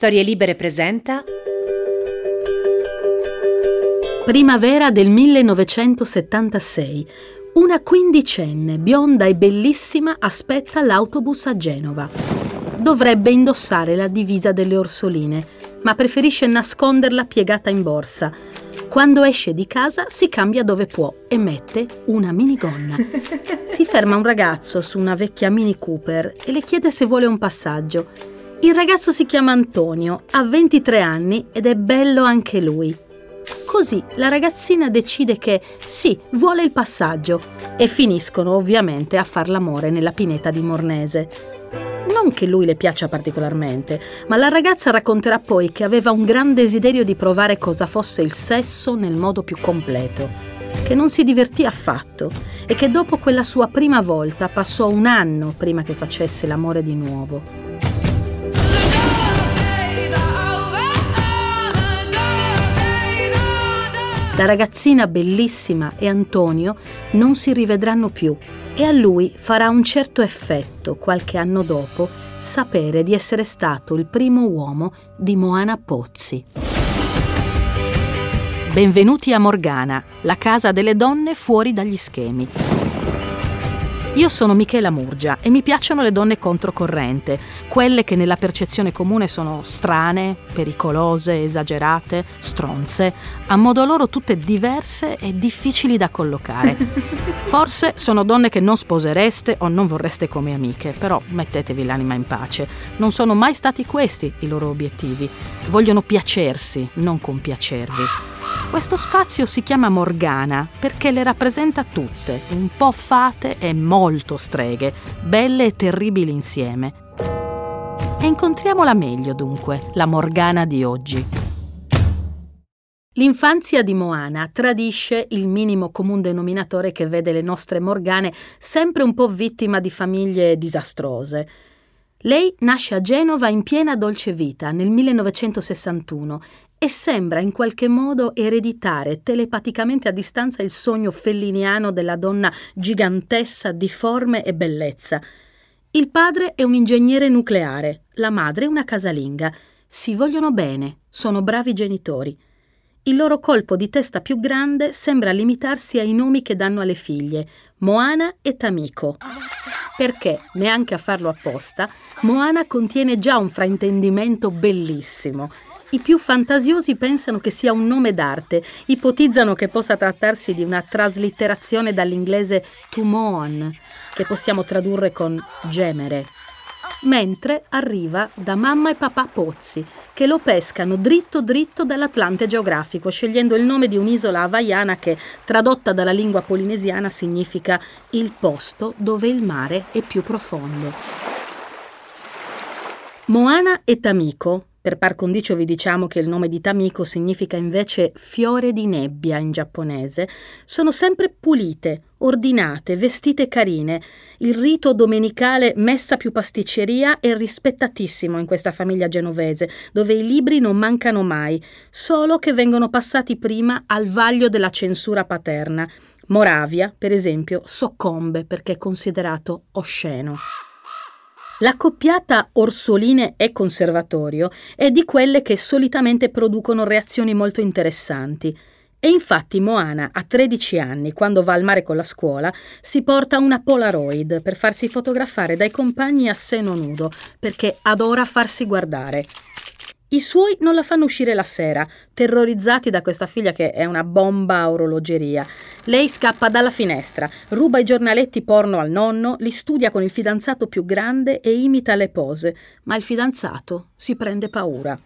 Storie libere presenta Primavera del 1976. Una quindicenne, bionda e bellissima, aspetta l'autobus a Genova. Dovrebbe indossare la divisa delle Orsoline, ma preferisce nasconderla piegata in borsa. Quando esce di casa si cambia dove può e mette una minigonna. Si ferma un ragazzo su una vecchia Mini Cooper e le chiede se vuole un passaggio. Il ragazzo si chiama Antonio, ha 23 anni ed è bello anche lui. Così la ragazzina decide che sì, vuole il passaggio e finiscono ovviamente a far l'amore nella pineta di Mornese. Non che lui le piaccia particolarmente, ma la ragazza racconterà poi che aveva un gran desiderio di provare cosa fosse il sesso nel modo più completo, che non si divertì affatto e che dopo quella sua prima volta passò un anno prima che facesse l'amore di nuovo. La ragazzina bellissima e Antonio non si rivedranno più e a lui farà un certo effetto, qualche anno dopo, sapere di essere stato il primo uomo di Moana Pozzi. Benvenuti a Morgana, la casa delle donne fuori dagli schemi. Io sono Michela Murgia e mi piacciono le donne controcorrente, quelle che nella percezione comune sono strane, pericolose, esagerate, stronze, a modo loro tutte diverse e difficili da collocare. Forse sono donne che non sposereste o non vorreste come amiche, però mettetevi l'anima in pace. Non sono mai stati questi i loro obiettivi. Vogliono piacersi, non compiacervi. Questo spazio si chiama Morgana perché le rappresenta tutte, un po' fate e molto streghe, belle e terribili insieme. E incontriamola meglio dunque, la Morgana di oggi. L'infanzia di Moana tradisce il minimo comun denominatore che vede le nostre Morgane sempre un po' vittima di famiglie disastrose. Lei nasce a Genova in piena dolce vita nel 1961 e sembra in qualche modo ereditare telepaticamente a distanza il sogno felliniano della donna gigantesca di forme e bellezza. Il padre è un ingegnere nucleare, la madre è una casalinga. Si vogliono bene, sono bravi genitori. Il loro colpo di testa più grande sembra limitarsi ai nomi che danno alle figlie, Moana e Tamiko. Perché, neanche a farlo apposta, Moana contiene già un fraintendimento bellissimo. I più fantasiosi pensano che sia un nome d'arte, ipotizzano che possa trattarsi di una traslitterazione dall'inglese to moan, che possiamo tradurre con gemere. Mentre arriva da mamma e papà Pozzi, che lo pescano dritto dritto dall'Atlante geografico, scegliendo il nome di un'isola havaiana che, tradotta dalla lingua polinesiana, significa il posto dove il mare è più profondo. Moana e Tamiko. Per par condicio vi diciamo che il nome di Tamiko significa invece fiore di nebbia in giapponese. Sono sempre pulite, ordinate, vestite carine. Il rito domenicale messa più pasticceria è rispettatissimo in questa famiglia genovese, dove i libri non mancano mai, solo che vengono passati prima al vaglio della censura paterna. Moravia, per esempio, soccombe perché è considerato osceno. L'accoppiata Orsoline e Conservatorio è di quelle che solitamente producono reazioni molto interessanti. E infatti Moana, a 13 anni, quando va al mare con la scuola, si porta una Polaroid per farsi fotografare dai compagni a seno nudo, perché adora farsi guardare. I suoi non la fanno uscire la sera, terrorizzati da questa figlia che è una bomba a orologeria. Lei scappa dalla finestra, ruba i giornaletti porno al nonno, li studia con il fidanzato più grande e imita le pose, ma il fidanzato si prende paura.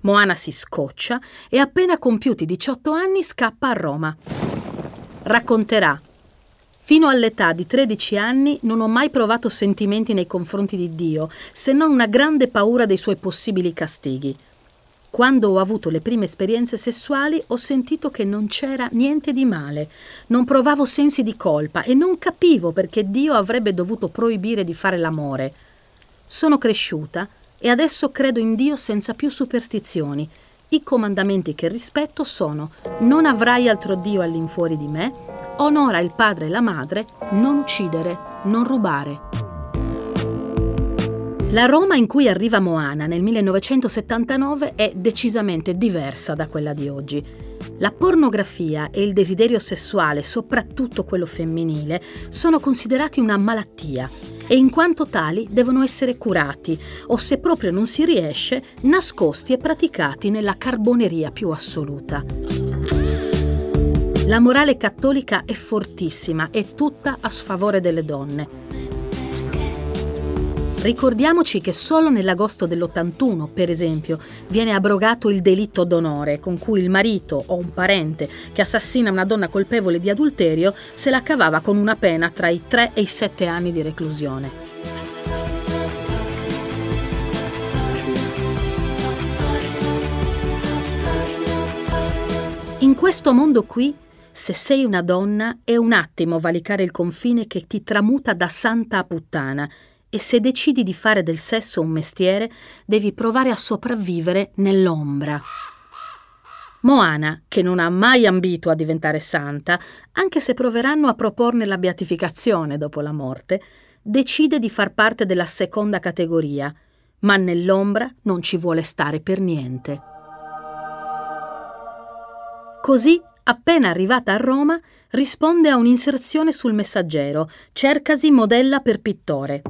Moana si scoccia e appena compiuti 18 anni scappa a Roma. Racconterà: fino all'età di 13 anni non ho mai provato sentimenti nei confronti di Dio, se non una grande paura dei suoi possibili castighi. Quando ho avuto le prime esperienze sessuali ho sentito che non c'era niente di male, non provavo sensi di colpa e non capivo perché Dio avrebbe dovuto proibire di fare l'amore. Sono cresciuta e adesso credo in Dio senza più superstizioni. I comandamenti che rispetto sono: non avrai altro Dio all'infuori di me, onora il padre e la madre, non uccidere, non rubare. La Roma in cui arriva Moana nel 1979 è decisamente diversa da quella di oggi. La pornografia e il desiderio sessuale, soprattutto quello femminile, sono considerati una malattia e in quanto tali devono essere curati o, se proprio non si riesce, nascosti e praticati nella carboneria più assoluta. La morale cattolica è fortissima e tutta a sfavore delle donne. Ricordiamoci che solo nell'agosto dell'81, per esempio, viene abrogato il delitto d'onore, con cui il marito o un parente che assassina una donna colpevole di adulterio se la cavava con una pena tra i 3 e i 7 anni di reclusione. In questo mondo qui, se sei una donna, è un attimo valicare il confine che ti tramuta da santa a puttana. E se decidi di fare del sesso un mestiere, devi provare a sopravvivere nell'ombra. Moana, che non ha mai ambito a diventare santa, anche se proveranno a proporne la beatificazione dopo la morte, decide di far parte della seconda categoria, ma nell'ombra non ci vuole stare per niente. Così, appena arrivata a Roma, risponde a un'inserzione sul Messaggero: cercasi modella per pittore.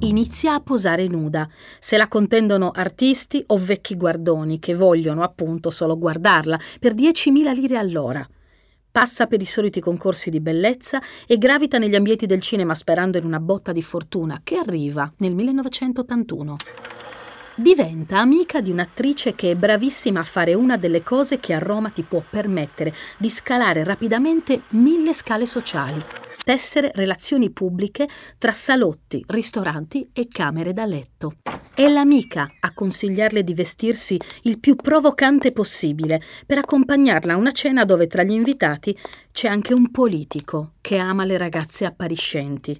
Inizia a posare nuda, se la contendono artisti o vecchi guardoni che vogliono appunto solo guardarla, per 10.000 lire all'ora. Passa per i soliti concorsi di bellezza e gravita negli ambienti del cinema sperando in una botta di fortuna che arriva nel 1981. Diventa amica di un'attrice che è bravissima a fare una delle cose che a Roma ti può permettere di scalare rapidamente 1000 scale sociali. Tessere relazioni pubbliche tra salotti, ristoranti e camere da letto. È l'amica a consigliarle di vestirsi il più provocante possibile per accompagnarla a una cena dove tra gli invitati c'è anche un politico che ama le ragazze appariscenti.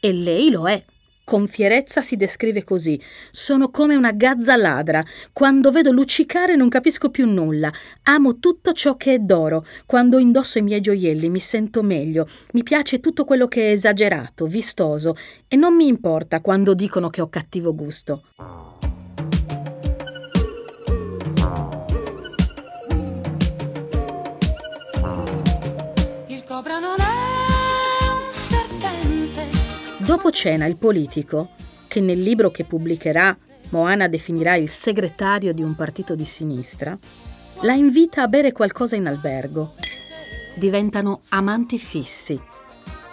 E lei lo è. Con fierezza si descrive così: sono come una gazza ladra, quando vedo luccicare non capisco più nulla, amo tutto ciò che è d'oro, quando indosso i miei gioielli mi sento meglio, mi piace tutto quello che è esagerato, vistoso, e non mi importa quando dicono che ho cattivo gusto. Dopo cena il politico, che nel libro che pubblicherà Moana definirà il segretario di un partito di sinistra, la invita a bere qualcosa in albergo. Diventano amanti fissi.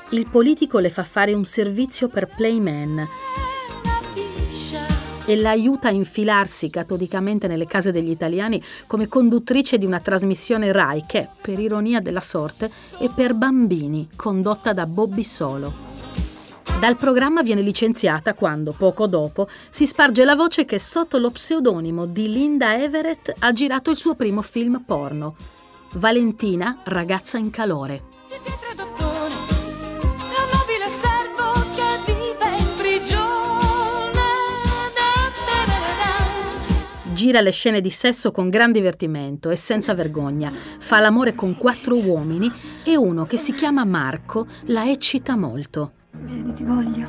Il politico le fa fare un servizio per Playmen e la aiuta a infilarsi catodicamente nelle case degli italiani come conduttrice di una trasmissione Rai che, per ironia della sorte, è per bambini, condotta da Bobby Solo. Dal programma viene licenziata quando, poco dopo, si sparge la voce che sotto lo pseudonimo di Linda Everett ha girato il suo primo film porno, Valentina, ragazza in calore. Gira le scene di sesso con gran divertimento e senza vergogna, fa l'amore con 4 uomini e uno che si chiama Marco la eccita molto. Ti voglio.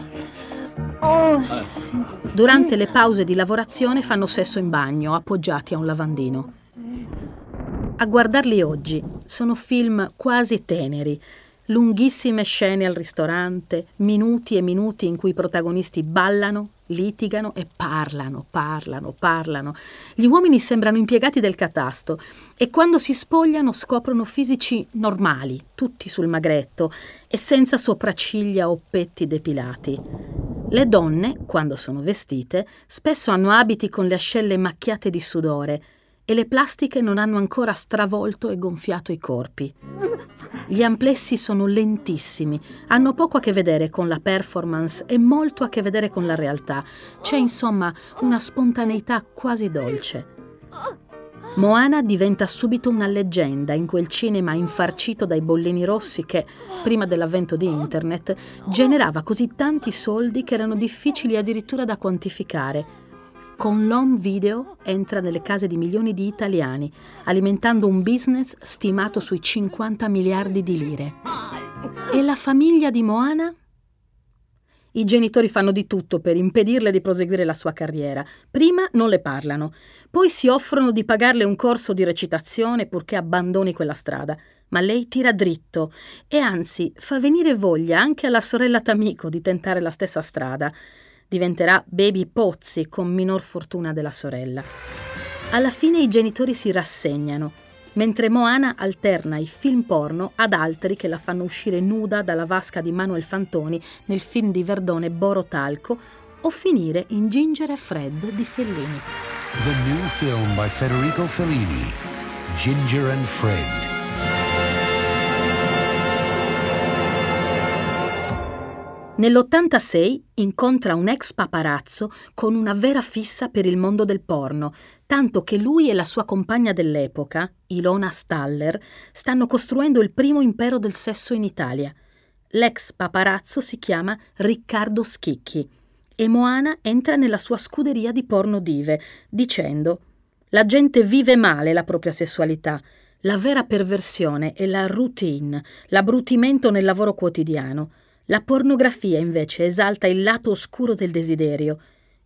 Durante le pause di lavorazione fanno sesso in bagno, appoggiati a un lavandino. A guardarli oggi sono film quasi teneri, lunghissime scene al ristorante, minuti e minuti in cui i protagonisti ballano, litigano e parlano. Gli uomini sembrano impiegati del catasto e quando si spogliano scoprono fisici normali, tutti sul magretto e senza sopracciglia o petti depilati. Le donne, quando sono vestite, spesso hanno abiti con le ascelle macchiate di sudore e le plastiche non hanno ancora stravolto e gonfiato i corpi. Gli amplessi sono lentissimi, hanno poco a che vedere con la performance e molto a che vedere con la realtà. C'è insomma una spontaneità quasi dolce. Moana diventa subito una leggenda in quel cinema infarcito dai bollini rossi che, prima dell'avvento di internet, generava così tanti soldi che erano difficili addirittura da quantificare. Con l'home video entra nelle case di milioni di italiani, alimentando un business stimato sui 50 miliardi di lire. E la famiglia di Moana? I genitori fanno di tutto per impedirle di proseguire la sua carriera. Prima non le parlano, poi si offrono di pagarle un corso di recitazione purché abbandoni quella strada. Ma lei tira dritto e anzi fa venire voglia anche alla sorella Tamico di tentare la stessa strada. Diventerà Baby Pozzi con minor fortuna della sorella. Alla fine i genitori si rassegnano, mentre Moana alterna i film porno ad altri che la fanno uscire nuda dalla vasca di Manuel Fantoni nel film di Verdone Borotalco o finire in Ginger and Fred di Fellini. The new film by Federico Fellini, Ginger and Fred. Nell'86 incontra un ex paparazzo con una vera fissa per il mondo del porno, tanto che lui e la sua compagna dell'epoca, Ilona Staller, stanno costruendo il primo impero del sesso in Italia. L'ex paparazzo si chiama Riccardo Schicchi e Moana entra nella sua scuderia di porno dive, dicendo: «La gente vive male la propria sessualità. La vera perversione è la routine, l'abbrutimento nel lavoro quotidiano». La pornografia invece esalta il lato oscuro del desiderio.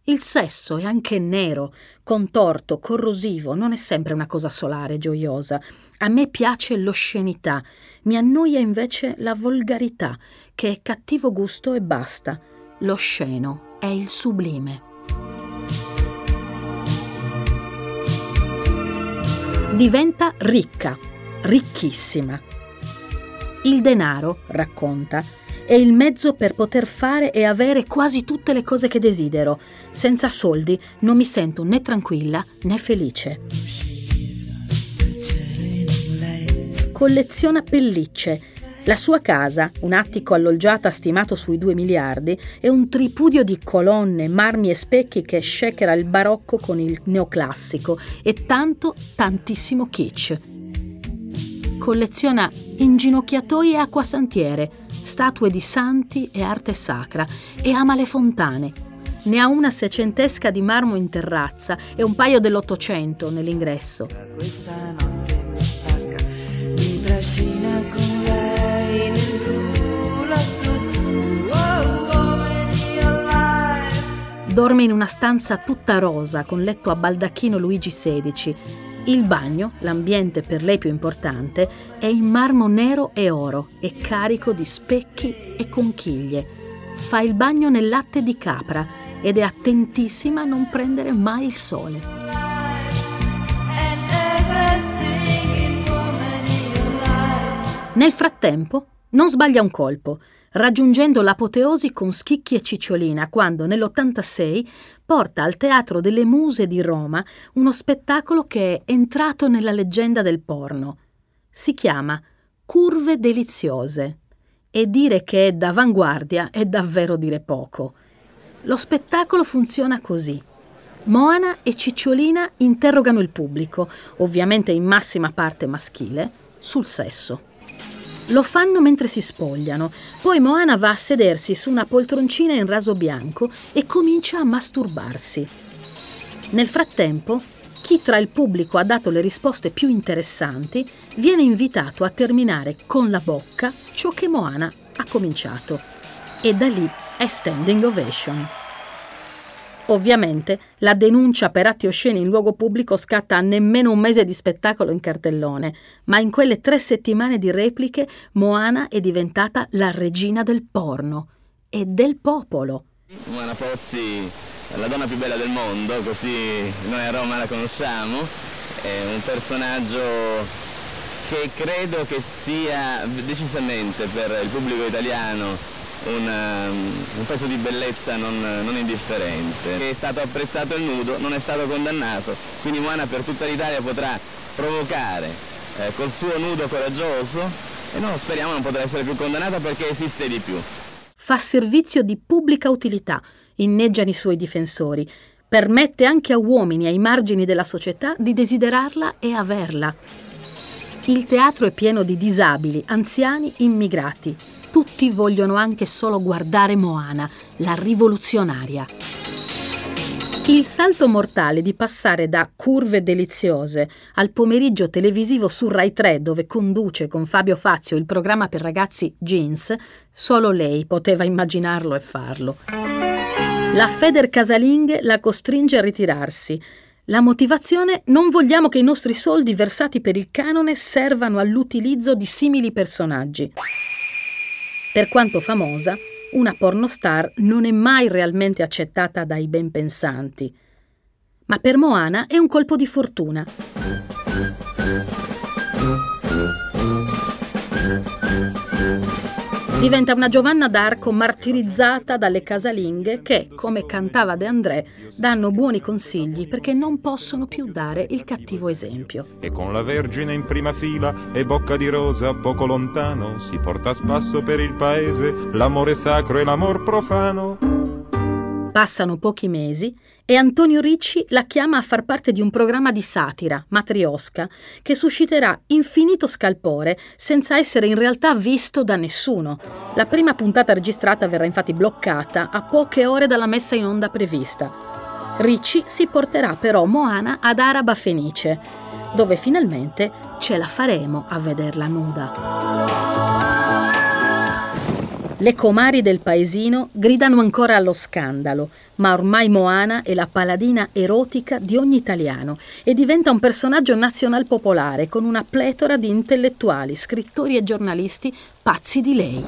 Il sesso è anche nero, contorto, corrosivo, non è sempre una cosa solare, gioiosa. A me piace l'oscenità, mi annoia invece la volgarità, che è cattivo gusto e basta. L'osceno è il sublime. Diventa ricca, ricchissima. Il denaro, racconta, è il mezzo per poter fare e avere quasi tutte le cose che desidero. Senza soldi non mi sento né tranquilla né felice. Colleziona pellicce. La sua casa, un attico alloggiata stimato sui 2 miliardi, è un tripudio di colonne, marmi e specchi che shakera il barocco con il neoclassico e tanto, tantissimo kitsch. Colleziona inginocchiatoi e acquasantiere, statue di santi e arte sacra, e ama le fontane. Ne ha una seicentesca di marmo in terrazza e un paio dell'800 nell'ingresso. Dorme in una stanza tutta rosa con letto a baldacchino Luigi XVI. Il bagno, l'ambiente per lei più importante, è in marmo nero e oro e carico di specchi e conchiglie. Fa il bagno nel latte di capra ed è attentissima a non prendere mai il sole. Nel frattempo non sbaglia un colpo, raggiungendo l'apoteosi con Schicchi e Cicciolina quando nell'86 porta al Teatro delle Muse di Roma uno spettacolo che è entrato nella leggenda del porno. Si chiama Curve Deliziose e dire che è d'avanguardia è davvero dire poco. Lo spettacolo funziona così. Moana e Cicciolina interrogano il pubblico, ovviamente in massima parte maschile, sul sesso. Lo fanno mentre si spogliano, poi Moana va a sedersi su una poltroncina in raso bianco e comincia a masturbarsi. Nel frattempo, chi tra il pubblico ha dato le risposte più interessanti viene invitato a terminare con la bocca ciò che Moana ha cominciato. E da lì è standing ovation. Ovviamente la denuncia per atti osceni in luogo pubblico scatta a nemmeno un mese di spettacolo in cartellone, ma in quelle 3 settimane di repliche Moana è diventata la regina del porno e del popolo. Moana Pozzi è la donna più bella del mondo, così noi a Roma la conosciamo, è un personaggio che credo che sia decisamente per il pubblico italiano un pezzo di bellezza non indifferente, che è stato apprezzato il nudo, non è stato condannato, quindi Moana per tutta l'Italia potrà provocare col suo nudo coraggioso e no, speriamo non potrà essere più condannata perché esiste di più. Fa servizio di pubblica utilità, inneggiano i suoi difensori, permette anche a uomini ai margini della società di desiderarla e averla. Il teatro è pieno di disabili, anziani, immigrati. Tutti vogliono anche solo guardare Moana, la rivoluzionaria. Il salto mortale di passare da Curve Deliziose al pomeriggio televisivo su Rai 3, dove conduce con Fabio Fazio il programma per ragazzi Jeans, solo lei poteva immaginarlo e farlo. La Federcasalinghe la costringe a ritirarsi. La motivazione: non vogliamo che i nostri soldi versati per il canone servano all'utilizzo di simili personaggi. Per quanto famosa, una pornostar non è mai realmente accettata dai ben pensanti. Ma per Moana è un colpo di fortuna. Diventa una Giovanna d'Arco martirizzata dalle casalinghe che, come cantava De André, danno buoni consigli perché non possono più dare il cattivo esempio. E con la Vergine in prima fila e Bocca di Rosa poco lontano si porta a spasso per il paese l'amore sacro e l'amor profano. Passano pochi mesi e Antonio Ricci la chiama a far parte di un programma di satira, Matrioska, che susciterà infinito scalpore senza essere in realtà visto da nessuno. La prima puntata registrata verrà infatti bloccata a poche ore dalla messa in onda prevista. Ricci si porterà però Moana ad Araba Fenice, dove finalmente ce la faremo a vederla nuda. Le comari del paesino gridano ancora allo scandalo, ma ormai Moana è la paladina erotica di ogni italiano e diventa un personaggio nazionalpopolare con una pletora di intellettuali, scrittori e giornalisti pazzi di lei.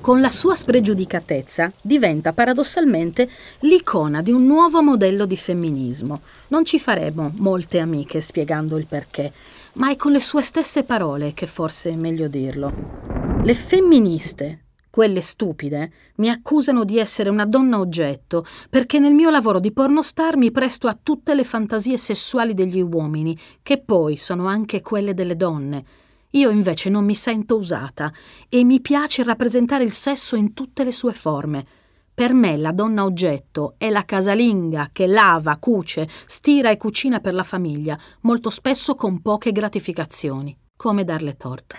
Con la sua spregiudicatezza diventa paradossalmente l'icona di un nuovo modello di femminismo. Non ci faremo molte amiche spiegando il perché, ma è con le sue stesse parole che forse è meglio dirlo. Le femministe, quelle stupide, mi accusano di essere una donna oggetto perché nel mio lavoro di pornostar mi presto a tutte le fantasie sessuali degli uomini, che poi sono anche quelle delle donne. Io invece non mi sento usata e mi piace rappresentare il sesso in tutte le sue forme. Per me la donna oggetto è la casalinga che lava, cuce, stira e cucina per la famiglia, molto spesso con poche gratificazioni. Come darle torto?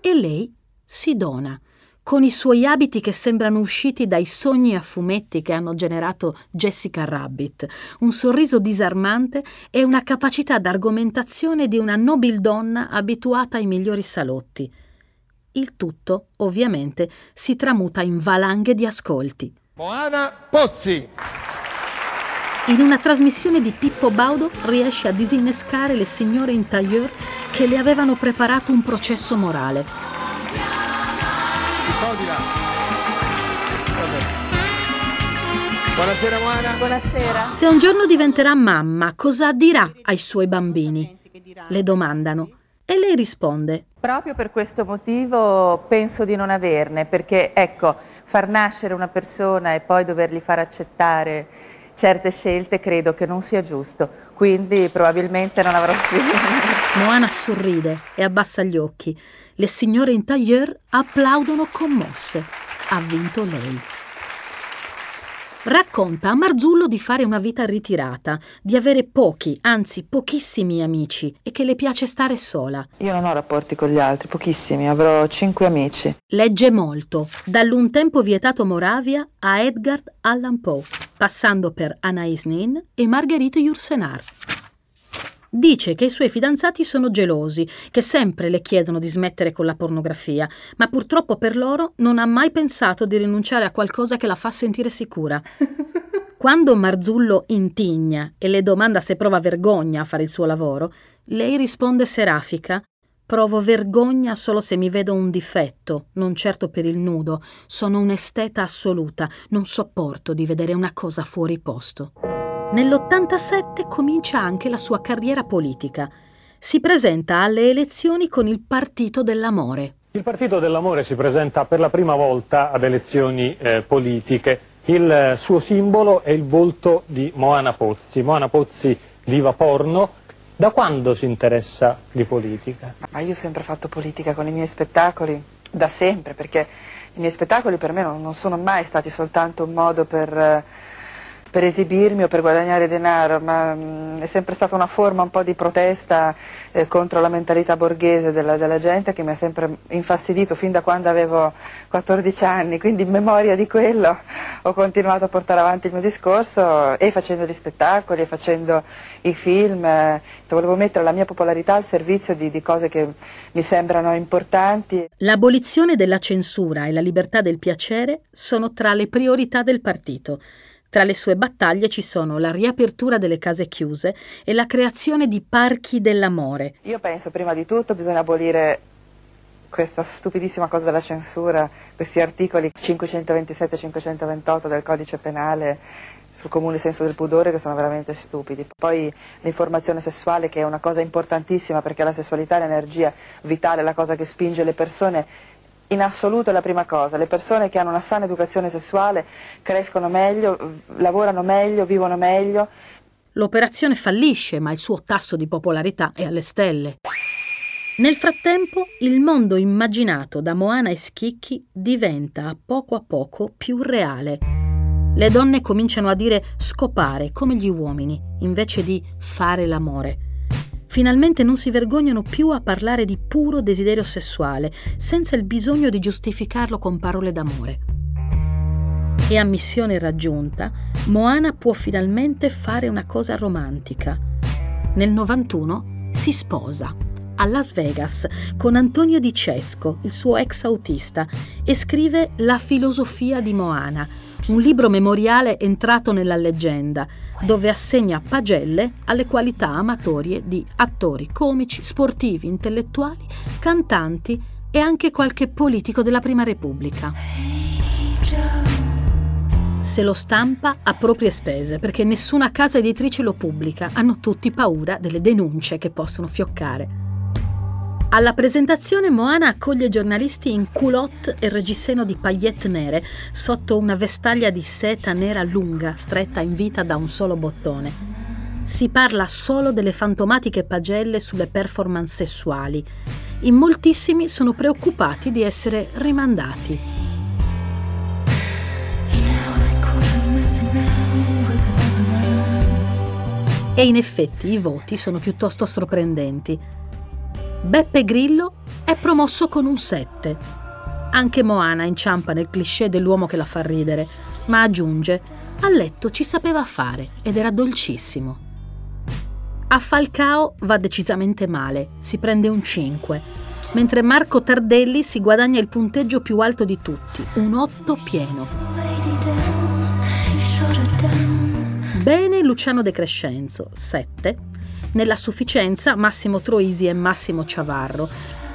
E lei si dona, con i suoi abiti che sembrano usciti dai sogni a fumetti che hanno generato Jessica Rabbit, un sorriso disarmante e una capacità d'argomentazione di una nobildonna abituata ai migliori salotti. Il tutto, ovviamente, si tramuta in valanghe di ascolti. Moana Pozzi! In una trasmissione di Pippo Baudo riesce a disinnescare le signore in tailleur che le avevano preparato un processo morale. Buonasera Moana. Buonasera. Se un giorno diventerà mamma, cosa dirà ai suoi bambini? Le domandano e lei risponde: proprio per questo motivo penso di non averne, perché ecco, far nascere una persona e poi dovergli far accettare certe scelte credo che non sia giusto, quindi probabilmente non avrò più. Moana sorride e abbassa gli occhi. Le signore in tailleur applaudono commosse. Ha vinto lei. Racconta a Marzullo di fare una vita ritirata, di avere pochi, anzi pochissimi amici e che le piace stare sola. Io non ho rapporti con gli altri, pochissimi, avrò 5 amici. Legge molto, dall'un tempo vietato Moravia a Edgar Allan Poe, passando per Anaïs Nin e Marguerite Yourcenar. Dice che i suoi fidanzati sono gelosi, che sempre le chiedono di smettere con la pornografia, ma purtroppo per loro non ha mai pensato di rinunciare a qualcosa che la fa sentire sicura. Quando Marzullo intigna e le domanda se prova vergogna a fare il suo lavoro, lei risponde serafica: provo vergogna solo se mi vedo un difetto, non certo per il nudo, sono un'esteta assoluta, non sopporto di vedere una cosa fuori posto. Nell'87 comincia anche la sua carriera politica. Si presenta alle elezioni con il Partito dell'Amore. Il Partito dell'Amore si presenta per la prima volta ad elezioni politiche. Il suo simbolo è il volto di Moana Pozzi. Moana Pozzi, diva porno. Da quando si interessa di politica? Ma io ho sempre fatto politica con i miei spettacoli, da sempre, perché i miei spettacoli per me non sono mai stati soltanto un modo per per esibirmi o per guadagnare denaro, ma è sempre stata una forma un po' di protesta contro la mentalità borghese della gente, che mi ha sempre infastidito fin da quando avevo 14 anni, quindi in memoria di quello ho continuato a portare avanti il mio discorso, e facendo gli spettacoli e facendo i film, volevo mettere la mia popolarità al servizio di cose che mi sembrano importanti. L'abolizione della censura e la libertà del piacere sono tra le priorità del partito. Tra le sue battaglie ci sono la riapertura delle case chiuse e la creazione di parchi dell'amore. Io penso, prima di tutto, bisogna abolire questa stupidissima cosa della censura, questi articoli 527 e 528 del codice penale sul comune senso del pudore, che sono veramente stupidi. Poi l'informazione sessuale, che è una cosa importantissima, perché la sessualità è l'energia vitale, la cosa che spinge le persone. In assoluto è la prima cosa, le persone che hanno una sana educazione sessuale crescono meglio, lavorano meglio, vivono meglio. L'operazione fallisce, ma il suo tasso di popolarità è alle stelle. Nel frattempo, il mondo immaginato da Moana e Schicchi diventa a poco più reale. Le donne cominciano a dire scopare come gli uomini, invece di fare l'amore. Finalmente non si vergognano più a parlare di puro desiderio sessuale, senza il bisogno di giustificarlo con parole d'amore. E a missione raggiunta, Moana può finalmente fare una cosa romantica. Nel 91 si sposa, a Las Vegas, con Antonio Di Cesco, il suo ex autista, e scrive La filosofia di Moana, un libro memoriale entrato nella leggenda, dove assegna pagelle alle qualità amatorie di attori, comici, sportivi, intellettuali, cantanti e anche qualche politico della Prima Repubblica. Se lo stampa a proprie spese, perché nessuna casa editrice lo pubblica, hanno tutti paura delle denunce che possono fioccare. Alla presentazione Moana accoglie giornalisti in culotte e reggiseno di paillette nere sotto una vestaglia di seta nera lunga, stretta in vita da un solo bottone. Si parla solo delle fantomatiche pagelle sulle performance sessuali. In moltissimi sono preoccupati di essere rimandati. E in effetti i voti sono piuttosto sorprendenti. Beppe Grillo è promosso con un 7. Anche Moana inciampa nel cliché dell'uomo che la fa ridere, ma aggiunge: a letto ci sapeva fare ed era dolcissimo. A Falcao va decisamente male, si prende un 5, mentre Marco Tardelli si guadagna il punteggio più alto di tutti, un 8 pieno. Bene Luciano De Crescenzo, 7. Nella sufficienza Massimo Troisi e Massimo Ciavarro.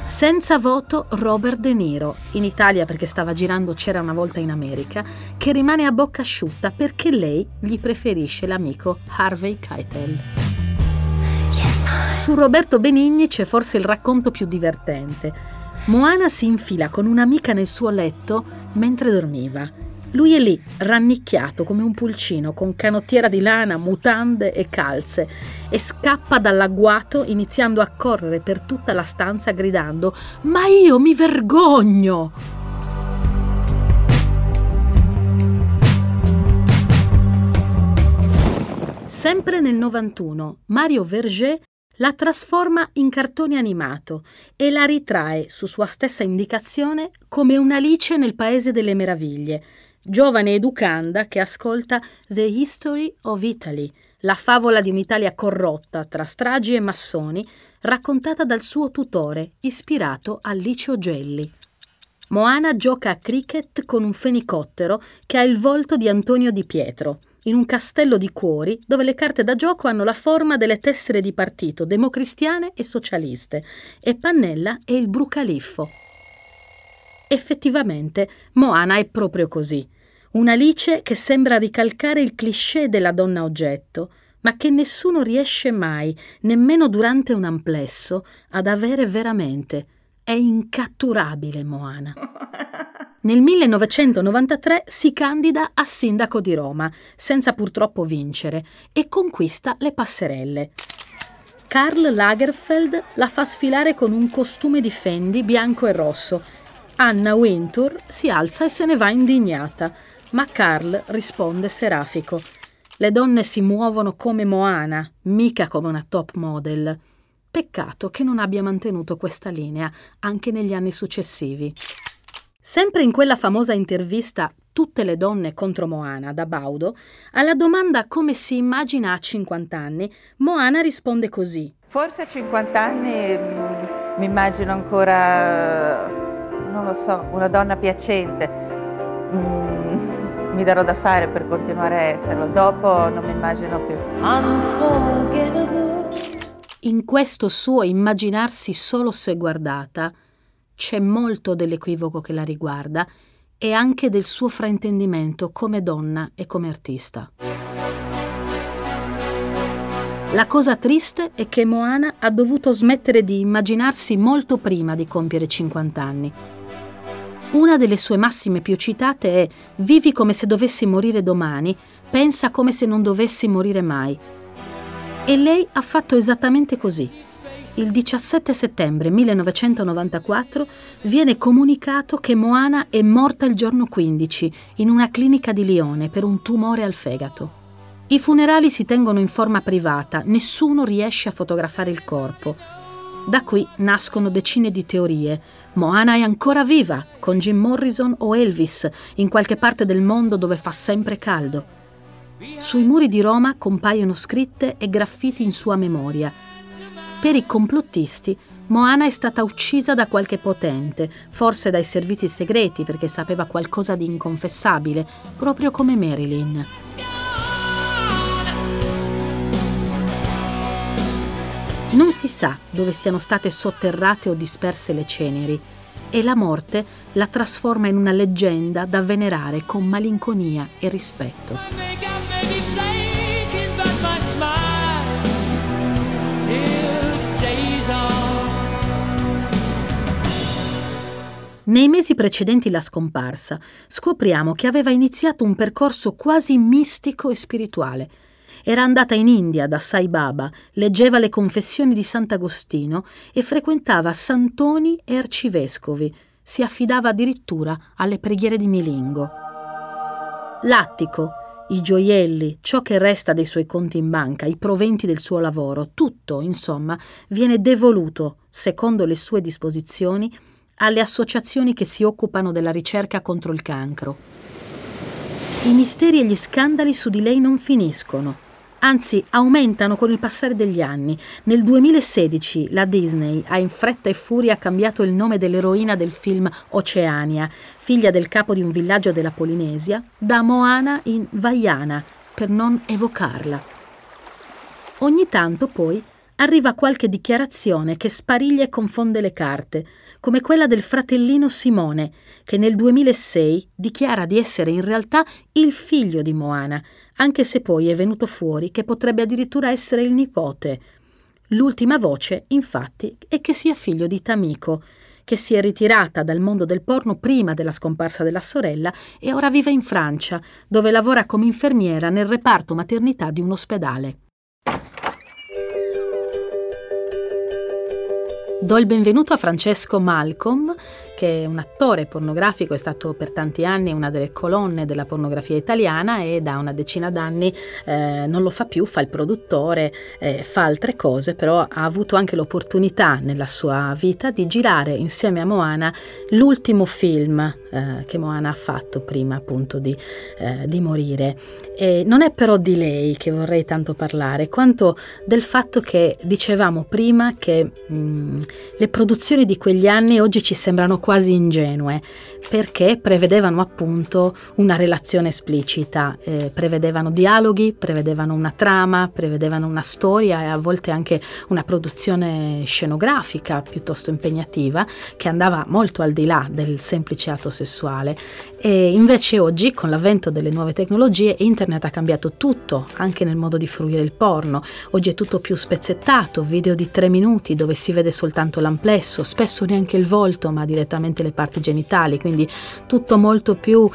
Senza voto Robert De Niro, in Italia perché stava girando C'era una volta in America, che rimane a bocca asciutta perché lei gli preferisce l'amico Harvey Keitel. Su Roberto Benigni c'è forse il racconto più divertente. Moana si infila con un'amica nel suo letto mentre dormiva. Lui è lì, rannicchiato come un pulcino, con canottiera di lana, mutande e calze, e scappa dall'agguato iniziando a correre per tutta la stanza gridando «Ma io mi vergogno!». Sempre nel 91, Mario Verger la trasforma in cartone animato e la ritrae, su sua stessa indicazione, come un'Alice nel Paese delle Meraviglie, giovane educanda che ascolta The History of Italy, la favola di un'Italia corrotta tra stragi e massoni, raccontata dal suo tutore, ispirato a Licio Gelli. Moana gioca a cricket con un fenicottero che ha il volto di Antonio Di Pietro, in un castello di cuori dove le carte da gioco hanno la forma delle tessere di partito democristiane e socialiste, e Pannella è il Brucaliffo. Effettivamente Moana è proprio così, un'Alice che sembra ricalcare il cliché della donna oggetto, ma che nessuno riesce mai, nemmeno durante un amplesso, ad avere veramente. È incatturabile Moana. Nel 1993 si candida a sindaco di Roma, senza purtroppo vincere, e conquista le passerelle. Karl Lagerfeld la fa sfilare con un costume di Fendi bianco e rosso. Anna Wintour si alza e se ne va indignata, ma Karl risponde serafico: Le donne si muovono come Moana, mica come una top model. Peccato che non abbia mantenuto questa linea anche negli anni successivi. Sempre in quella famosa intervista Tutte le donne contro Moana da Baudo, alla domanda come si immagina a 50 anni, Moana risponde così. Forse a 50 anni mi immagino ancora, non lo so, una donna piacente. Mi darò da fare per continuare a esserlo, dopo non mi immagino più. In questo suo immaginarsi solo se guardata, c'è molto dell'equivoco che la riguarda e anche del suo fraintendimento come donna e come artista. La cosa triste è che Moana ha dovuto smettere di immaginarsi molto prima di compiere 50 anni. Una delle sue massime più citate è «Vivi come se dovessi morire domani, pensa come se non dovessi morire mai». E lei ha fatto esattamente così. Il 17 settembre 1994 viene comunicato che Moana è morta il giorno 15 in una clinica di Lione per un tumore al fegato. I funerali si tengono in forma privata, nessuno riesce a fotografare il corpo. Da qui nascono decine di teorie. Moana è ancora viva, con Jim Morrison o Elvis, in qualche parte del mondo dove fa sempre caldo. Sui muri di Roma compaiono scritte e graffiti in sua memoria. Per i complottisti, Moana è stata uccisa da qualche potente, forse dai servizi segreti perché sapeva qualcosa di inconfessabile, proprio come Marilyn. Non si sa dove siano state sotterrate o disperse le ceneri, e la morte la trasforma in una leggenda da venerare con malinconia e rispetto. Nei mesi precedenti la scomparsa, scopriamo che aveva iniziato un percorso quasi mistico e spirituale. Era andata in India da Sai Baba, leggeva le confessioni di Sant'Agostino e frequentava santoni e arcivescovi. Si affidava addirittura alle preghiere di Milingo. L'attico, i gioielli, ciò che resta dei suoi conti in banca, i proventi del suo lavoro, tutto, insomma, viene devoluto, secondo le sue disposizioni, alle associazioni che si occupano della ricerca contro il cancro. I misteri e gli scandali su di lei non finiscono, anzi aumentano con il passare degli anni. Nel 2016 la Disney ha in fretta e furia cambiato il nome dell'eroina del film Oceania, figlia del capo di un villaggio della Polinesia, da Moana in Vaiana, per non evocarla. Ogni tanto poi arriva qualche dichiarazione che spariglia e confonde le carte, come quella del fratellino Simone, che nel 2006 dichiara di essere in realtà il figlio di Moana, anche se poi è venuto fuori che potrebbe addirittura essere il nipote. L'ultima voce, infatti, è che sia figlio di Tamiko, che si è ritirata dal mondo del porno prima della scomparsa della sorella e ora vive in Francia, dove lavora come infermiera nel reparto maternità di un ospedale. Do il benvenuto a Francesco Malcolm, che è un attore pornografico, è stato per tanti anni una delle colonne della pornografia italiana e da una decina d'anni non lo fa più, fa il produttore, fa altre cose, però ha avuto anche l'opportunità nella sua vita di girare insieme a Moana l'ultimo film che Moana ha fatto prima appunto di morire. E non è però di lei che vorrei tanto parlare, quanto del fatto che dicevamo prima che le produzioni di quegli anni oggi ci sembrano quasi ingenue, perché prevedevano appunto una relazione esplicita, prevedevano dialoghi, prevedevano una trama, prevedevano una storia e a volte anche una produzione scenografica piuttosto impegnativa che andava molto al di là del semplice atto sessuale. E invece oggi, con l'avvento delle nuove tecnologie, internet ha cambiato tutto, anche nel modo di fruire il porno. Oggi è tutto più spezzettato, video di 3 minuti dove si vede soltanto l'amplesso, spesso neanche il volto ma direttamente le parti genitali, quindi tutto molto più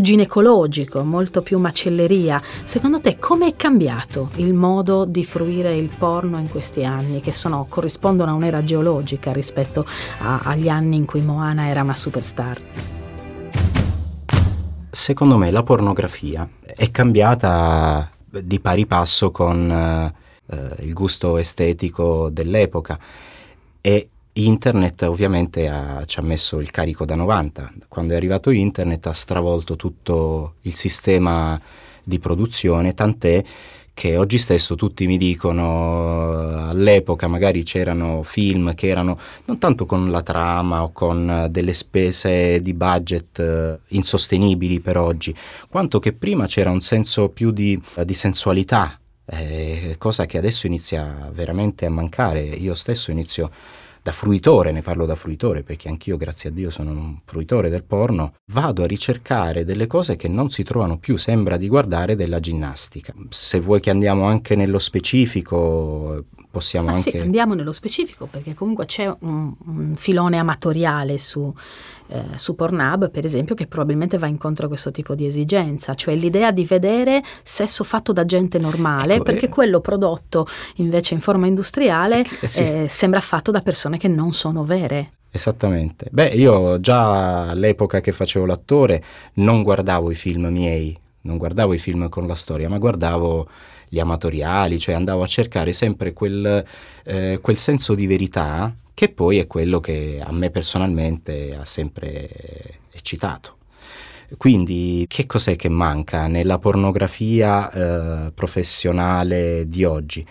ginecologico, molto più macelleria. Secondo te come è cambiato il modo di fruire il porno in questi anni che corrispondono a un'era geologica rispetto agli anni in cui Moana era una superstar? secondo me la pornografia è cambiata di pari passo con il gusto estetico dell'epoca, e internet ovviamente ci ha messo il carico da 90. Quando è arrivato internet ha stravolto tutto il sistema di produzione, tant'è che oggi stesso tutti mi dicono, all'epoca magari c'erano film che erano non tanto con la trama o con delle spese di budget insostenibili per oggi, quanto che prima c'era un senso più di sensualità, cosa che adesso inizia veramente a mancare. Io stesso inizio da fruitore, ne parlo da fruitore perché anch'io grazie a Dio sono un fruitore del porno, vado a ricercare delle cose che non si trovano più, sembra di guardare della ginnastica. Se vuoi che andiamo anche nello specifico, possiamo anche... Sì, andiamo nello specifico, perché comunque c'è un filone amatoriale su Pornhub, per esempio, che probabilmente va incontro a questo tipo di esigenza, cioè l'idea di vedere sesso fatto da gente normale, ecco, perché quello prodotto invece in forma industriale sembra fatto da persone che non sono vere. Esattamente. Beh, io già all'epoca che facevo l'attore non guardavo i film miei, non guardavo i film con la storia, ma guardavo gli amatoriali, cioè andavo a cercare sempre quel senso di verità che poi è quello che a me personalmente ha sempre eccitato. Quindi che cos'è che manca nella pornografia professionale di oggi?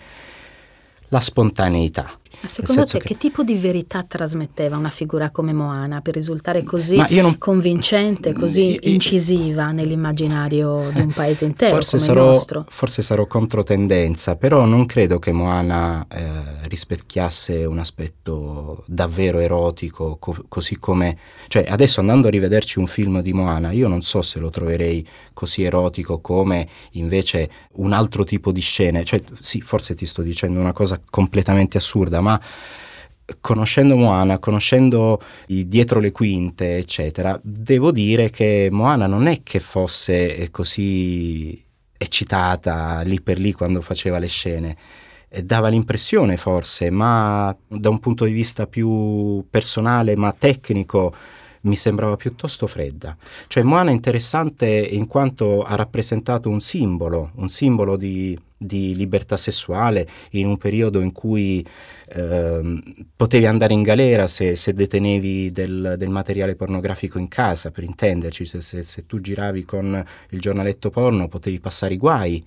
La spontaneità. Ma secondo te che tipo di verità trasmetteva una figura come Moana per risultare così convincente, così incisiva nell'immaginario di un paese intero come il nostro? Forse sarò controtendenza, però non credo che Moana rispecchiasse un aspetto davvero erotico, così come... Cioè, adesso andando a rivederci un film di Moana, io non so se lo troverei così erotico come invece un altro tipo di scene. Cioè, sì, forse ti sto dicendo una cosa completamente assurda, ma conoscendo Moana, conoscendo i dietro le quinte, eccetera, devo dire che Moana non è che fosse così eccitata lì per lì quando faceva le scene. Dava l'impressione forse, ma da un punto di vista più personale, ma tecnico, mi sembrava piuttosto fredda. Cioè Moana è interessante in quanto ha rappresentato un simbolo di libertà sessuale in un periodo in cui potevi andare in galera se detenevi del materiale pornografico in casa, per intenderci. Se tu giravi con il giornaletto porno potevi passare i guai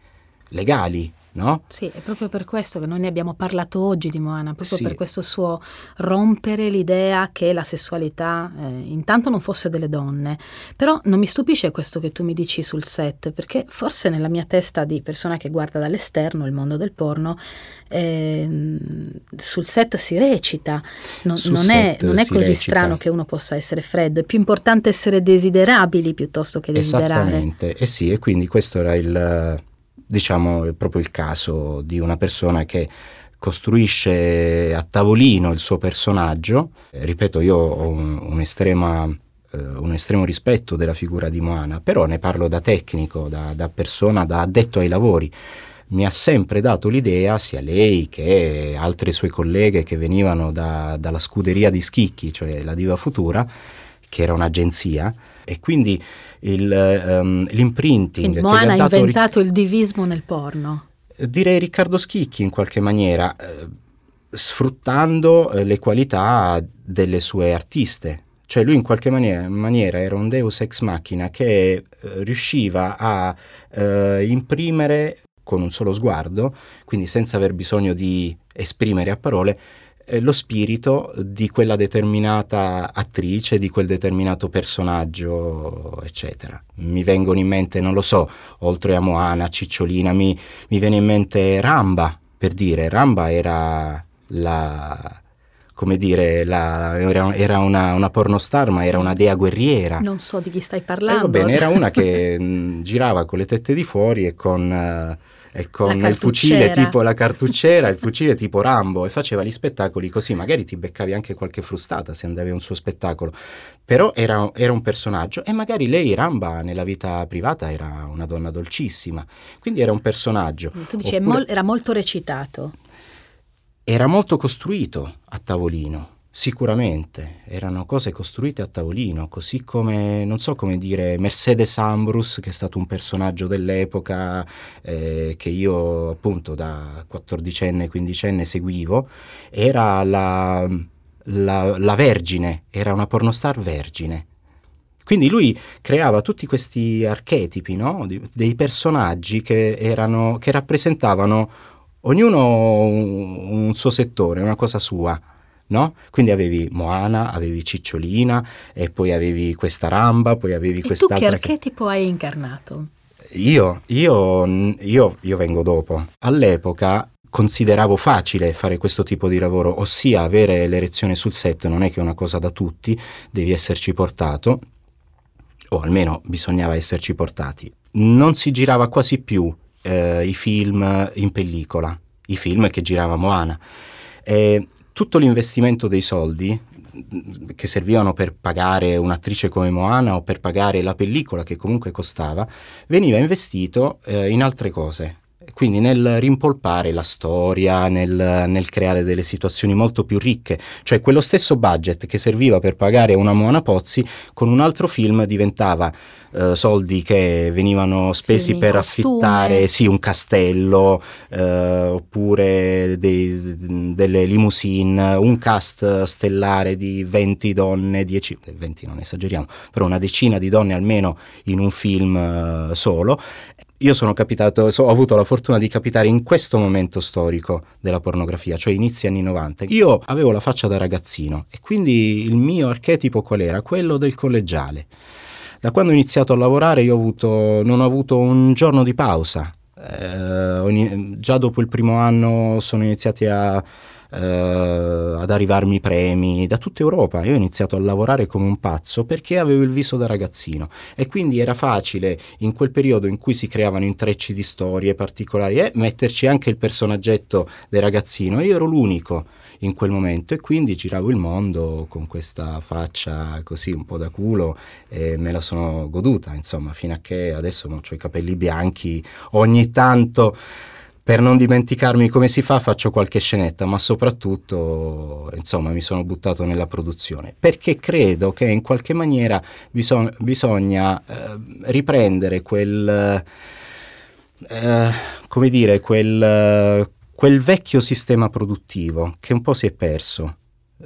legali, no? Sì, è proprio per questo che noi ne abbiamo parlato oggi di Moana, proprio per questo suo rompere l'idea che la sessualità intanto non fosse delle donne. Però non mi stupisce questo che tu mi dici sul set, perché forse nella mia testa di persona che guarda dall'esterno il mondo del porno, sul set si recita, non è così strano che uno possa essere freddo, è più importante essere desiderabili piuttosto che desiderare. Esattamente, e quindi questo era diciamo proprio il caso di una persona che costruisce a tavolino il suo personaggio. Ripeto, io ho un estremo rispetto della figura di Moana, però ne parlo da tecnico, da persona, da addetto ai lavori. Mi ha sempre dato l'idea, sia lei che altre sue colleghe che venivano dalla scuderia di Schicchi, cioè la Diva Futura, che era un'agenzia, e quindi l'imprinting. Quindi Moana ha inventato il divismo nel porno. Direi Riccardo Schicchi in qualche maniera, sfruttando le qualità delle sue artiste. Cioè lui in qualche maniera era un deus ex machina che riusciva a imprimere con un solo sguardo, quindi senza aver bisogno di esprimere a parole, lo spirito di quella determinata attrice, di quel determinato personaggio, eccetera. Mi vengono in mente, non lo so, oltre a Moana, Cicciolina, mi viene in mente Ramba, per dire. Ramba era era una pornostar, ma era una dea guerriera. Non so di chi stai parlando. Va bene, era una che girava con le tette di fuori e con il fucile tipo la cartucciera, il fucile tipo Rambo, e faceva gli spettacoli così, magari ti beccavi anche qualche frustata se andavi a un suo spettacolo, però era un personaggio, e magari lei, Ramba, nella vita privata era una donna dolcissima, quindi era un personaggio. Tu dici, oppure, era molto recitato. Era molto costruito a tavolino, Sicuramente, erano cose costruite a tavolino, così come, non so come dire, Mercedes Ambrus, che è stato un personaggio dell'epoca che io appunto da 14enne, 15enne seguivo, era la vergine, era una pornostar vergine. Quindi lui creava tutti questi archetipi, no? Dei personaggi che rappresentavano ognuno un suo settore, una cosa sua. No? Quindi avevi Moana, avevi Cicciolina e poi avevi questa Ramba, poi avevi quest'altra. Tu che archetipo hai incarnato? Io vengo dopo. All'epoca consideravo facile fare questo tipo di lavoro, ossia avere l'erezione sul set non è che è una cosa da tutti, devi esserci portato, o almeno bisognava esserci portati. Non si girava quasi più i film in pellicola, i film che girava Moana. Tutto l'investimento dei soldi che servivano per pagare un'attrice come Moana o per pagare la pellicola che comunque costava, veniva investito in altre cose. Quindi nel rimpolpare la storia, nel creare delle situazioni molto più ricche. Cioè quello stesso budget che serviva per pagare una Moana Pozzi con un altro film diventava soldi che venivano spesi film per affittare sì, un castello oppure delle limousine, un cast stellare di 20 donne, 10, 20 non esageriamo, però una decina di donne almeno in un film solo. Io ho avuto la fortuna di capitare in questo momento storico della pornografia, cioè inizi anni 90. Io avevo la faccia da ragazzino e quindi il mio archetipo qual era? Quello del collegiale. Da quando ho iniziato a lavorare io non ho avuto un giorno di pausa. Già dopo il primo anno sono iniziati ad arrivarmi premi da tutta Europa. Io ho iniziato a lavorare come un pazzo perché avevo il viso da ragazzino e quindi era facile in quel periodo in cui si creavano intrecci di storie particolari metterci anche il personaggetto del ragazzino. Io ero l'unico in quel momento e quindi giravo il mondo con questa faccia così un po' da culo e me la sono goduta, insomma, fino a che adesso non ho i capelli bianchi. Ogni tanto, per non dimenticarmi come si fa, faccio qualche scenetta, ma soprattutto, insomma, mi sono buttato nella produzione, perché credo che in qualche maniera bisogna riprendere quel vecchio sistema produttivo che un po' si è perso.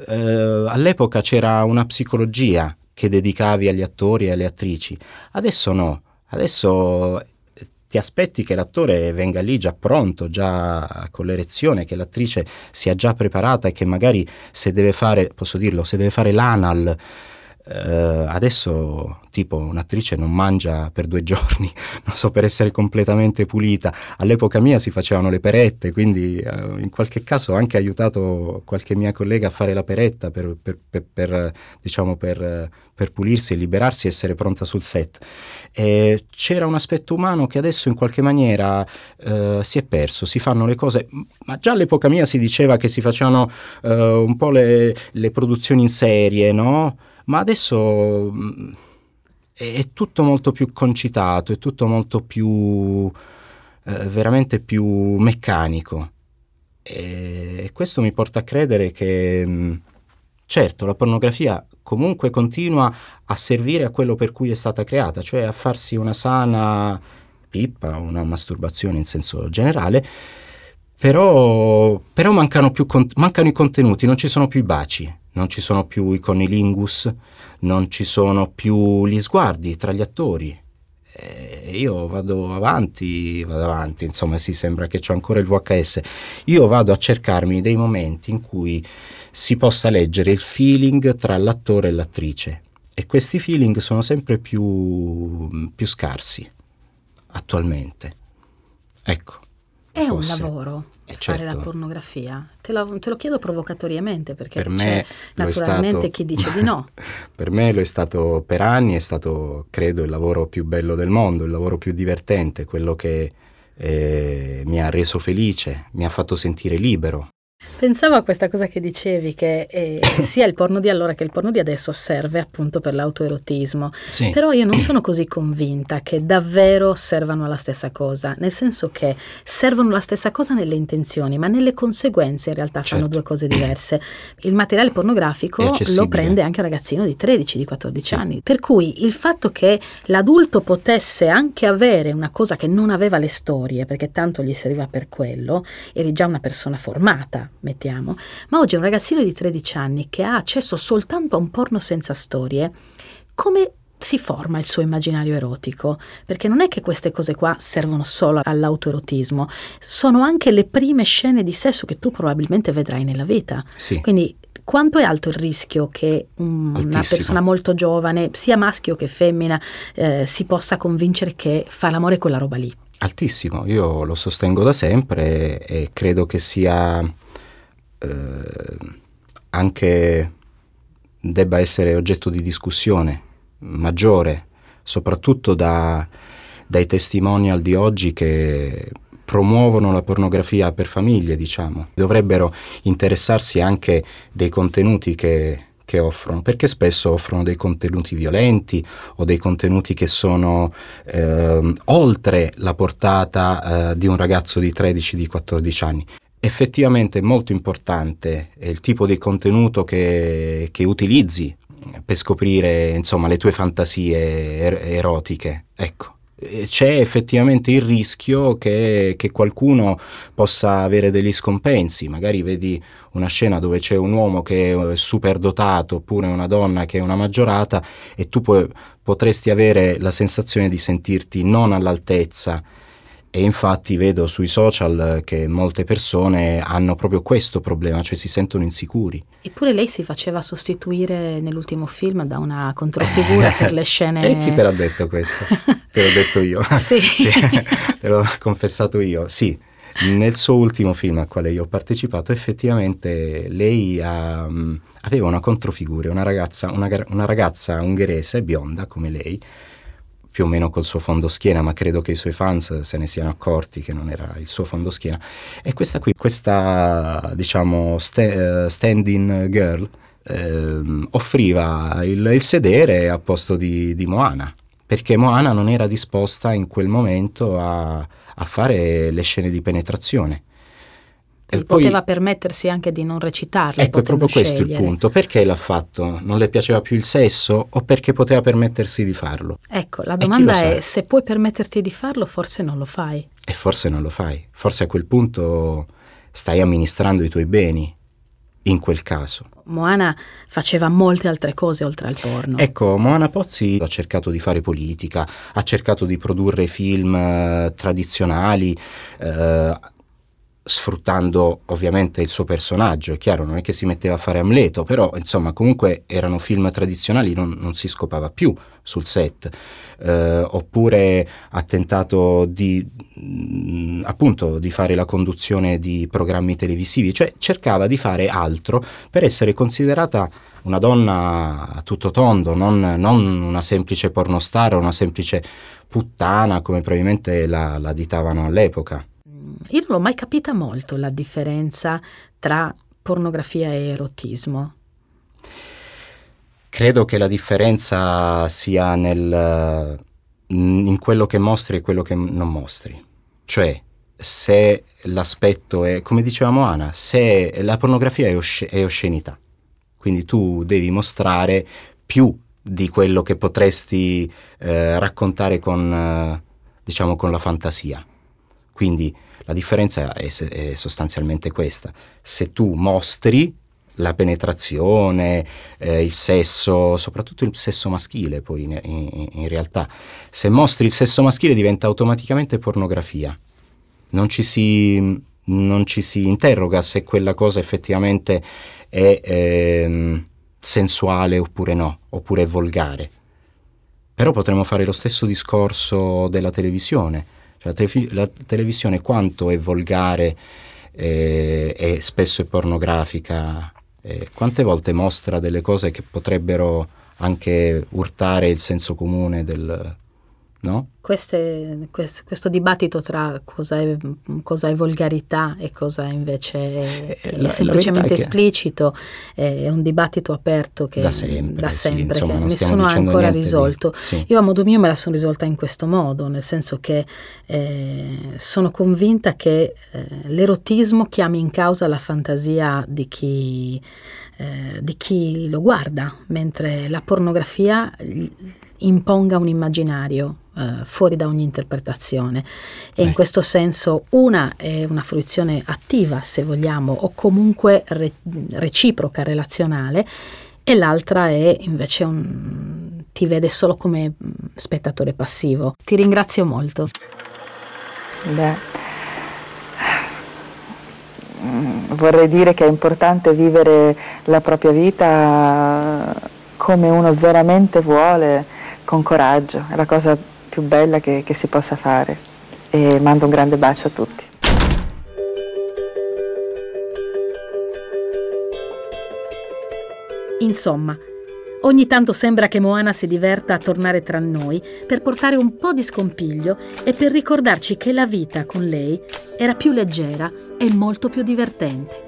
All'epoca c'era una psicologia che dedicavi agli attori e alle attrici, adesso no, adesso ti aspetti che l'attore venga lì già pronto, già con l'erezione, che l'attrice sia già preparata e che magari se deve fare, posso dirlo, se deve fare l'anal, adesso tipo un'attrice non mangia per 2 giorni, non so, per essere completamente pulita. All'epoca mia si facevano le perette, quindi in qualche caso ho anche aiutato qualche mia collega a fare la peretta per pulirsi e liberarsi e essere pronta sul set. C'era un aspetto umano che adesso in qualche maniera si è perso, si fanno le cose, ma già all'epoca mia si diceva che si facevano un po' le produzioni in serie, no? Ma adesso è tutto molto più concitato, è tutto molto più, veramente più meccanico. E questo mi porta a credere che, certo, la pornografia comunque continua a servire a quello per cui è stata creata, cioè a farsi una sana pippa, una masturbazione in senso generale, però mancano i contenuti, non ci sono più i baci. Non ci sono più i conilingus, non ci sono più gli sguardi tra gli attori. Io vado avanti, insomma, sì, sembra che c'ho ancora il VHS. Io vado a cercarmi dei momenti in cui si possa leggere il feeling tra l'attore e l'attrice. E questi feeling sono sempre più scarsi attualmente. Ecco. È un lavoro fare, certo, la pornografia. Te lo chiedo provocatoriamente, perché per me naturalmente stato, chi dice di no. Per me lo è stato per anni, è stato, credo, il lavoro più bello del mondo, il lavoro più divertente, quello che mi ha reso felice, mi ha fatto sentire libero. Pensavo a questa cosa che dicevi, che sia il porno di allora che il porno di adesso serve appunto per l'autoerotismo, sì. Però io non sono così convinta che davvero servano alla stessa cosa, nel senso che servono la stessa cosa nelle intenzioni, ma nelle conseguenze in realtà certo. Fanno due cose diverse. Il materiale pornografico lo prende anche un ragazzino di 13, di 14 anni, per cui il fatto che l'adulto potesse anche avere una cosa che non aveva le storie, perché tanto gli serviva per quello, eri già una persona formata, mettiamo, ma oggi un ragazzino di 13 anni che ha accesso soltanto a un porno senza storie, come si forma il suo immaginario erotico? Perché non è che queste cose qua servono solo all'autoerotismo, sono anche le prime scene di sesso che tu probabilmente vedrai nella vita, sì. Quindi quanto è alto il rischio che una persona molto giovane, sia maschio che femmina, si possa convincere che fa l'amore quella roba lì? Altissimo, io lo sostengo da sempre e credo che sia anche debba essere oggetto di discussione maggiore, soprattutto dai testimonial di oggi che promuovono la pornografia per famiglie, diciamo. Dovrebbero interessarsi anche dei contenuti che offrono, perché spesso offrono dei contenuti violenti o dei contenuti che sono oltre la portata di un ragazzo di 13, di 14 anni. Effettivamente è molto importante il tipo di contenuto che utilizzi per scoprire, insomma, le tue fantasie erotiche, ecco. C'è effettivamente il rischio che qualcuno possa avere degli scompensi, magari vedi una scena dove c'è un uomo che è superdotato oppure una donna che è una maggiorata e tu potresti avere la sensazione di sentirti non all'altezza, e infatti vedo sui social che molte persone hanno proprio questo problema, cioè si sentono insicuri. Eppure lei si faceva sostituire nell'ultimo film da una controfigura per le scene. E chi te l'ha detto questo? Te l'ho detto io. Sì. Sì, te l'ho confessato io. Sì, nel suo ultimo film al quale io ho partecipato effettivamente lei aveva una controfigura, una ragazza ungherese, bionda come lei, più o meno col suo fondo schiena, ma credo che i suoi fans se ne siano accorti che non era il suo fondo schiena. E questa qui, questa diciamo stand-in girl, offriva il sedere a posto di Moana, perché Moana non era disposta in quel momento a fare le scene di penetrazione. E poi, poteva permettersi anche di non recitarle. Ecco, è proprio questo il punto. Perché l'ha fatto? Non le piaceva più il sesso o perché poteva permettersi di farlo? Ecco, la domanda è, se puoi permetterti di farlo, forse non lo fai. E forse non lo fai. Forse a quel punto stai amministrando i tuoi beni, in quel caso. Moana faceva molte altre cose oltre al porno. Ecco, Moana Pozzi ha cercato di fare politica, ha cercato di produrre film tradizionali, sfruttando ovviamente il suo personaggio, è chiaro, non è che si metteva a fare Amleto, però insomma comunque erano film tradizionali, non si scopava più sul set, oppure ha tentato di fare la conduzione di programmi televisivi, cioè cercava di fare altro per essere considerata una donna a tutto tondo, non una semplice pornostar o una semplice puttana come probabilmente la ditavano all'epoca. Io non l'ho mai capita molto la differenza tra pornografia e erotismo. Credo che la differenza sia in quello che mostri e quello che non mostri. Cioè, se l'aspetto è, come diceva Moana, se la pornografia è oscenità, quindi tu devi mostrare più di quello che potresti raccontare con la fantasia. Quindi la differenza è sostanzialmente questa. Se tu mostri la penetrazione, il sesso, soprattutto il sesso maschile, poi in realtà, se mostri il sesso maschile diventa automaticamente pornografia. Non ci si interroga se quella cosa effettivamente è sensuale oppure no, oppure è volgare. Però potremmo fare lo stesso discorso della televisione. La televisione quanto è volgare e spesso è pornografica, quante volte mostra delle cose che potrebbero anche urtare il senso comune del, no? Questo dibattito tra cosa è volgarità e cosa invece è semplicemente esplicito è un dibattito aperto che da sempre sì, insomma, che nessuno ha ancora risolto. Sì. Io a modo mio me la sono risolta in questo modo, nel senso che sono convinta che l'erotismo chiami in causa la fantasia di chi lo guarda, mentre la pornografia imponga un immaginario fuori da ogni interpretazione. E in questo senso una è una fruizione attiva, se vogliamo, o comunque reciproca, relazionale, e l'altra è invece ti vede solo come spettatore passivo. Ti ringrazio molto. Vorrei dire che è importante vivere la propria vita come uno veramente vuole, con coraggio. È la cosa più bella che si possa fare. E mando un grande bacio a tutti. Insomma, ogni tanto sembra che Moana si diverta a tornare tra noi per portare un po' di scompiglio e per ricordarci che la vita con lei era più leggera e molto più divertente.